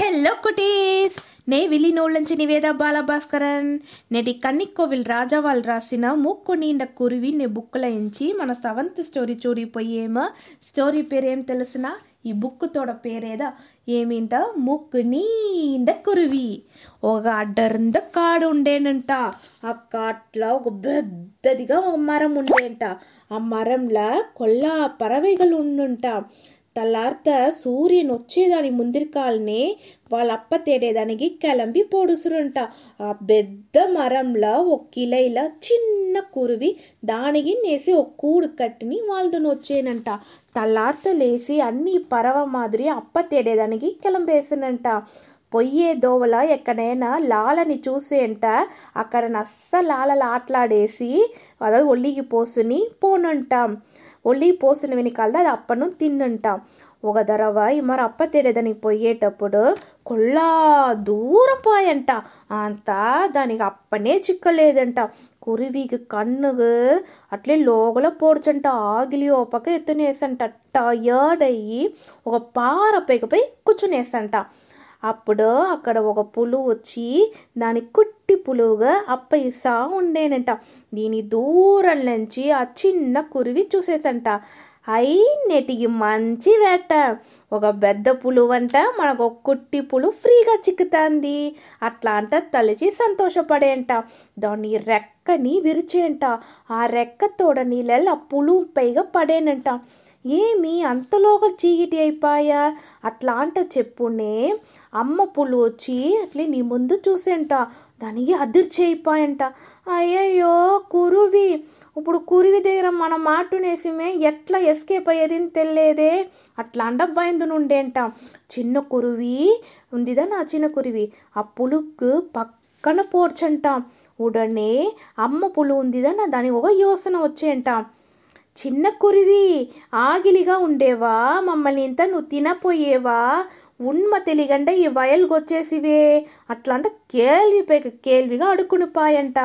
Hello cuties! నే విల్లి నోళ్ళంచి నివేద బాలభాస్కరన్. నేటి కన్నికోవిల్ రాజా వాళ్ళు రాసిన మూక్కు నీండ కురివి నే బుక్కులయించి మన సెవెంత్ స్టోరీ చూడిపోయేమో. స్టోరీ పేరు ఏం తెలిసిన? ఈ బుక్కుతోడ పేరేదా ఏమింట ముక్కు నీండ కురివి. ఒక అడ్డరింద కాడు ఉండేనంట. ఆ కాట్లో ఒక పెద్దదిగా ఒక మరం ఉండేంట. ఆ మరంలా కొల్లా పరవేగలు ఉండుంట. తల్లార్త సూర్యుని వచ్చేదాని ముందరికాల్ని వాళ్ళ అప్ప తేడేదానికి కిలంబి పొడుసురుంట. ఆ పెద్ద మరంలో ఒక కిలైలా చిన్న కురువి దానికి నేసి ఒక కూడు కట్టిని వాళ్ళతో వచ్చేనంట. తల్లార్త లేసి అన్ని పరవ మాదిరి అప్ప తేడేదానికి కిలంబేసినంట. పొయ్యే దోవల ఎక్కడైనా లాలని చూసేంట. అక్కడ నస్స లాలలు ఆటలాడేసి అదో ఒళ్ళికి పోసుని పోనంటాం. ఒళ్ళి పోసిన వెనకాలదా అది అప్పను తిన్నంటాం. ఒక ధరవాయి మరి అప్ప తేడేదానికి పోయేటప్పుడు కొల్లా దూరం పోయంట. అంతా దానికి అప్పనే చిక్కలేదంట. కురివికి కన్నుగు అట్లే లోగలో పొడుచంట. ఆగిలి ఓ పక్క ఎత్తునేసంట. టయర్డయ్యి ఒక పార పైకపై కూర్చునేసంట. అప్పుడు అక్కడ ఒక పులువు వచ్చి దాని కుట్టి పులువుగా అప్ప ఇసా ఉండేనంట. దీని దూరం నుంచి ఆ చిన్న కురివి చూసేసంట. అయి నెటికి మంచి వేట, ఒక పెద్ద పులువు అంట మనకు ఒక కుట్టి పులువు ఫ్రీగా చిక్కుతుంది అట్లా అంట తలిచి సంతోషపడేంట. దాన్ని రెక్కని విరిచేంట. ఆ రెక్కతోడ నీళ్ళ పులువు పైగా పడేనంట. ఏమి అంతలోగా చీకటి అయిపోయా అట్లా అంట చెప్పునే అమ్మ పులు వచ్చి అట్లే నీ ముందు చూసేంట. దానికి అదిర్చి అయిపోయంట. అయ్యయ్యో కురువి, ఇప్పుడు కురివి దగ్గర మన మాటునేసిమే ఎట్లా ఎస్కేప్ అయ్యేదిని తెలియదే అట్లా అంట బయలు నుండేంట. చిన్న కురువి ఉందిదా నా చిన్న కురువి ఆ పులుకు పక్కన పోడ్చంట. ఉడనే అమ్మ పులు ఉందిదా నా దానికి ఒక యోచన వచ్చేంట. చిన్న కురివి, ఆగిలిగా ఉండేవా, మమ్మల్ని ఇంత నువ్వు తినపోయేవా, ఉన్మ తెలియకుండా ఈ వయలుకి వచ్చేసివే అట్లా అంట కేల్వి పైకి కేల్విగా అడుక్కుని పాయంట.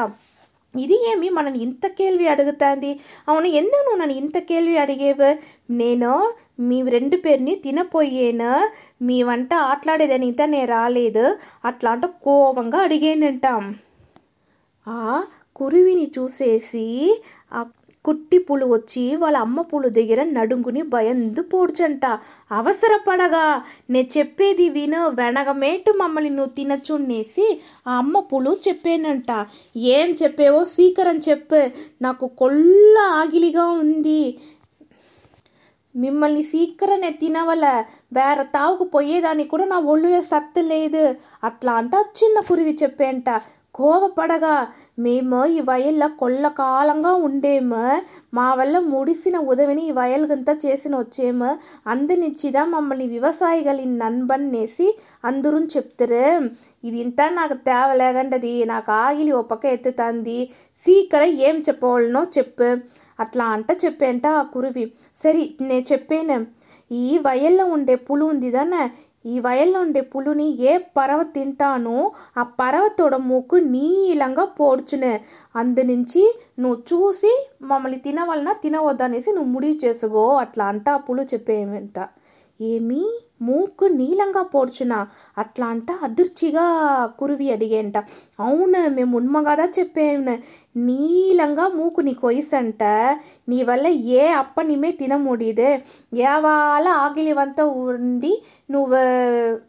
ఇది ఏమి మనని ఇంత కేల్వి అడుగుతుంది? అవును, ఎందుకు నువ్వు నన్ను ఇంత కేల్వి అడిగేవు? నేను మీ రెండు పేరుని తినపోయేను, మీ వంట ఆటలాడేదని ఇంత నేను రాలేదు అట్లా అంట కోపంగా అడిగేనంటాం. ఆ కురివిని చూసేసి ఆ కుట్టి పులు వచ్చి వాళ్ళ అమ్మ పులు దగ్గర నడుంగుని భయందు పోడ్చంట. అవసరపడగా నే చెప్పేది విను, వెనగమేటు మమ్మల్ని నువ్వు తినచున్నేసి ఆ అమ్మ పులు చెప్పేనంట. ఏం చెప్పేవో సీకరం చెప్పు, నాకు కొల్ల ఆగిలిగా ఉంది, మిమ్మల్ని సీకరనే తినవల, వేర తావుకు పోయేదానికి కూడా నా ఒళ్ళులో సత్తు లేదు అట్లా అంట చిన్న కురివి చెప్పేంట. కోపపడగా మేము ఈ వయల్లో కొల్లకాలంగా ఉండేమో, మా వల్ల ముడిసిన ఉదవిని ఈ వయలుగంతా చేసిన వచ్చేమో, అందనిచ్చిదా మమ్మల్ని వ్యవసాయగలి నన్బన్నేసి అందరూ చెప్తారు. ఇది ఇంత నాకు తేవలేగంటది, నాకు ఆగిలి ఓ పక్క ఎత్తుతుంది, సీకర ఏం చెప్పవాలనో చెప్పు అట్లా అంట చెప్పేంట ఆ కురువి. సరే నేను చెప్పాను, ఈ వయల్లో ఉండే పులు ఉందిదానే, ఈ వయల్లో ఉండే పులుని ఏ పరవ తింటానో ఆ పరవతోడ మూకు నీలంగా పోడ్చునే, అందు నుంచి నువ్వు చూసి మమ్మల్ని తినవలన తినవద్దనేసి నువ్వు ముడివి చేసుకో అట్లా అంట ఆ పులు చెప్పేమంట. ఏమి మూకు నీలంగా పోడ్చునా అట్లా అంట అదిర్చిగా కురివి అడిగేంట. అవును, మేము ఉన్మగాదా చెప్పేము, నీలంగా మూకు నీ కొయ్యసంట, నీ వల్ల ఏ అప్పనిమే తినముడిదే, ఏవాళ ఆగిలివంతా ఉండి నువ్వు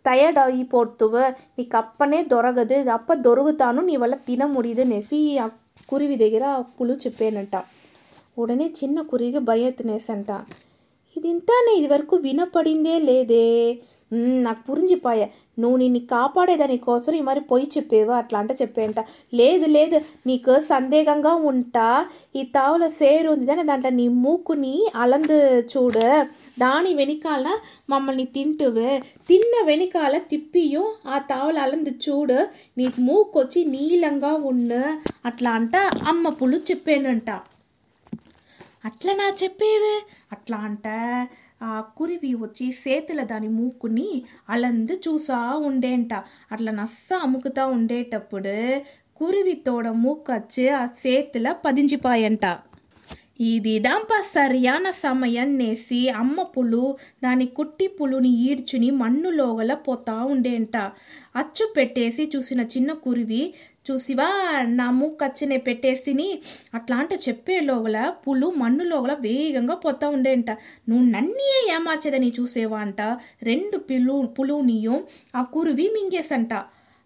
టయర్డ్ అయిపోతువు, నీకు అప్పనే దొరకదు, అప్ప దొరుకుతాను నీ వల్ల తినముడిదు అనేసి ఆ కురివి దగ్గర పులు చెప్పేనంట. ఉడనే చిన్న కురివి భయెత్తునేసంట. ఇదింతానే ఇది వరకు వినపడిందే లేదే, నాకు పురించిపోయా, నువ్వు నిన్ను కాపాడేదాని కోసం ఈ మరి పొయ్యి చెప్పేవా అట్లా అంట చెప్పేంట. లేదు లేదు, నీకు సందేహంగా ఉంటా, ఈ తావుల సేరు ఉంది దాని దాంట్లో నీ మూకుని అలందు చూడు, దాని వెనకాల మమ్మల్ని తింటువే, తిన్న వెనకాల తిప్పియు ఆ తావుల అలందు చూడు, నీకు మూకొచ్చి నీలంగా ఉండు అట్లా అంట అమ్మ పులు చెప్పేనంట. అట్లా నా చెప్పేవే అట్లా అంట ఆ కురివి వచ్చి సేతుల దాని మూకుని అలందు చూసా ఉండేంట. అట్లా నస్స అముకుతా ఉండేటప్పుడు కురివి తోడ మూకొచ్చి ఆ సేతుల పదించిపాయంట. ఇది దంప సరియాన సమయన్నేసి అమ్మ పులు దాని కుట్టి పులుని ఈడ్చుని మన్నులోగల పోతా ఉండేంట. అచ్చు పెట్టేసి చూసిన చిన్న కురివి, చూసివా నా ముక్కచ్చునే పెట్టేసిని అట్లాంటి చెప్పేలోగల పులు మన్నులోగల వేగంగా పోతా ఉండేంట. నువ్వు నన్నే ఏమార్చేదని చూసేవా అంట రెండు పులునియు ఆ కురివి మింగేసంట.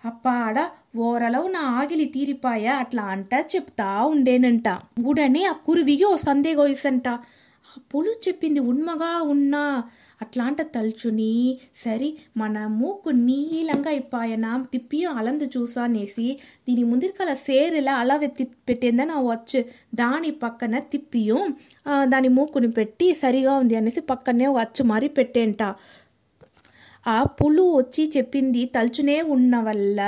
అప్పాడ ఓరలవు నా ఆగిలి తీరిపాయా అట్లా అంట చెప్తా ఉండేనంట. ఉడనే ఆ కురువికి ఓ సందేహం ఇసంట, ఆ పులు చెప్పింది ఉన్మగా ఉన్నా అట్లాంట తలుచుని సరి మన మూకు నీలంగా ఇప్పాయనా తిప్పియో అలందు చూసానేసి దీని ముందరికల సేరులా అలావే తిప్పి పెట్టేందని ఆ వచ్చు దాని పక్కన తిప్పియో దాని మూకుని పెట్టి సరిగా ఉంది అనేసి పక్కనే వచ్చు మారి పెట్టేంట. ఆ పులు వచ్చి చెప్పింది తలుచునే ఉన్న వల్ల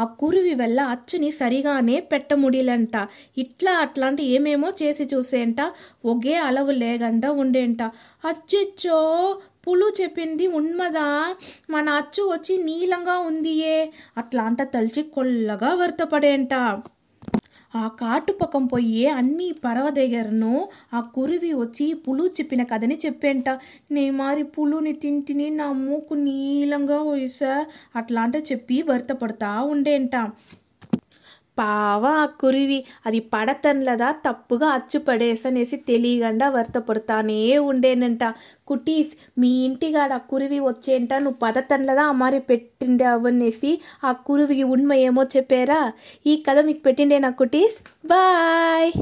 ఆ కురువి వల్ల అచ్చుని సరిగానే పెట్టముడిలంట. ఇట్లా అట్లాంటి ఏమేమో చేసి చూసేంట, ఒకే అలవు లేకుండా ఉండేంట. అచ్చో పులు చెప్పింది ఉన్మదా, మన అచ్చు వచ్చి నీలంగా ఉందియే అట్లాంట తలిచి కొల్లగా వర్తపడేంట. ఆ కాటుపక్కం పోయే అన్ని పరవ దగ్గరను ఆ కురివి వచ్చి పులు చెప్పిన కథని చెప్పేంట. నే మారి పులుని తింటిని నా మూకు నీలంగా పోయిసా అట్లాంట చెప్పి వర్తపడతా ఉండేంట. పావ ఆ కురివి అది పడతన్లదా తప్పుగా అచ్చు పడేసనేసి తెలియకుండా వర్తపడతానే ఉండేనంట. కుటీస్ మీ ఇంటికాడ ఆ కురివి వచ్చేంట, నువ్వు పడతన్లదా అమ్మారి పెట్టిండే అవన్నేసి ఆ కురువికి ఉన్మ ఏమో చెప్పారా. ఈ కథ మీకు పెట్టిండే నా కుటీస్. బాయ్.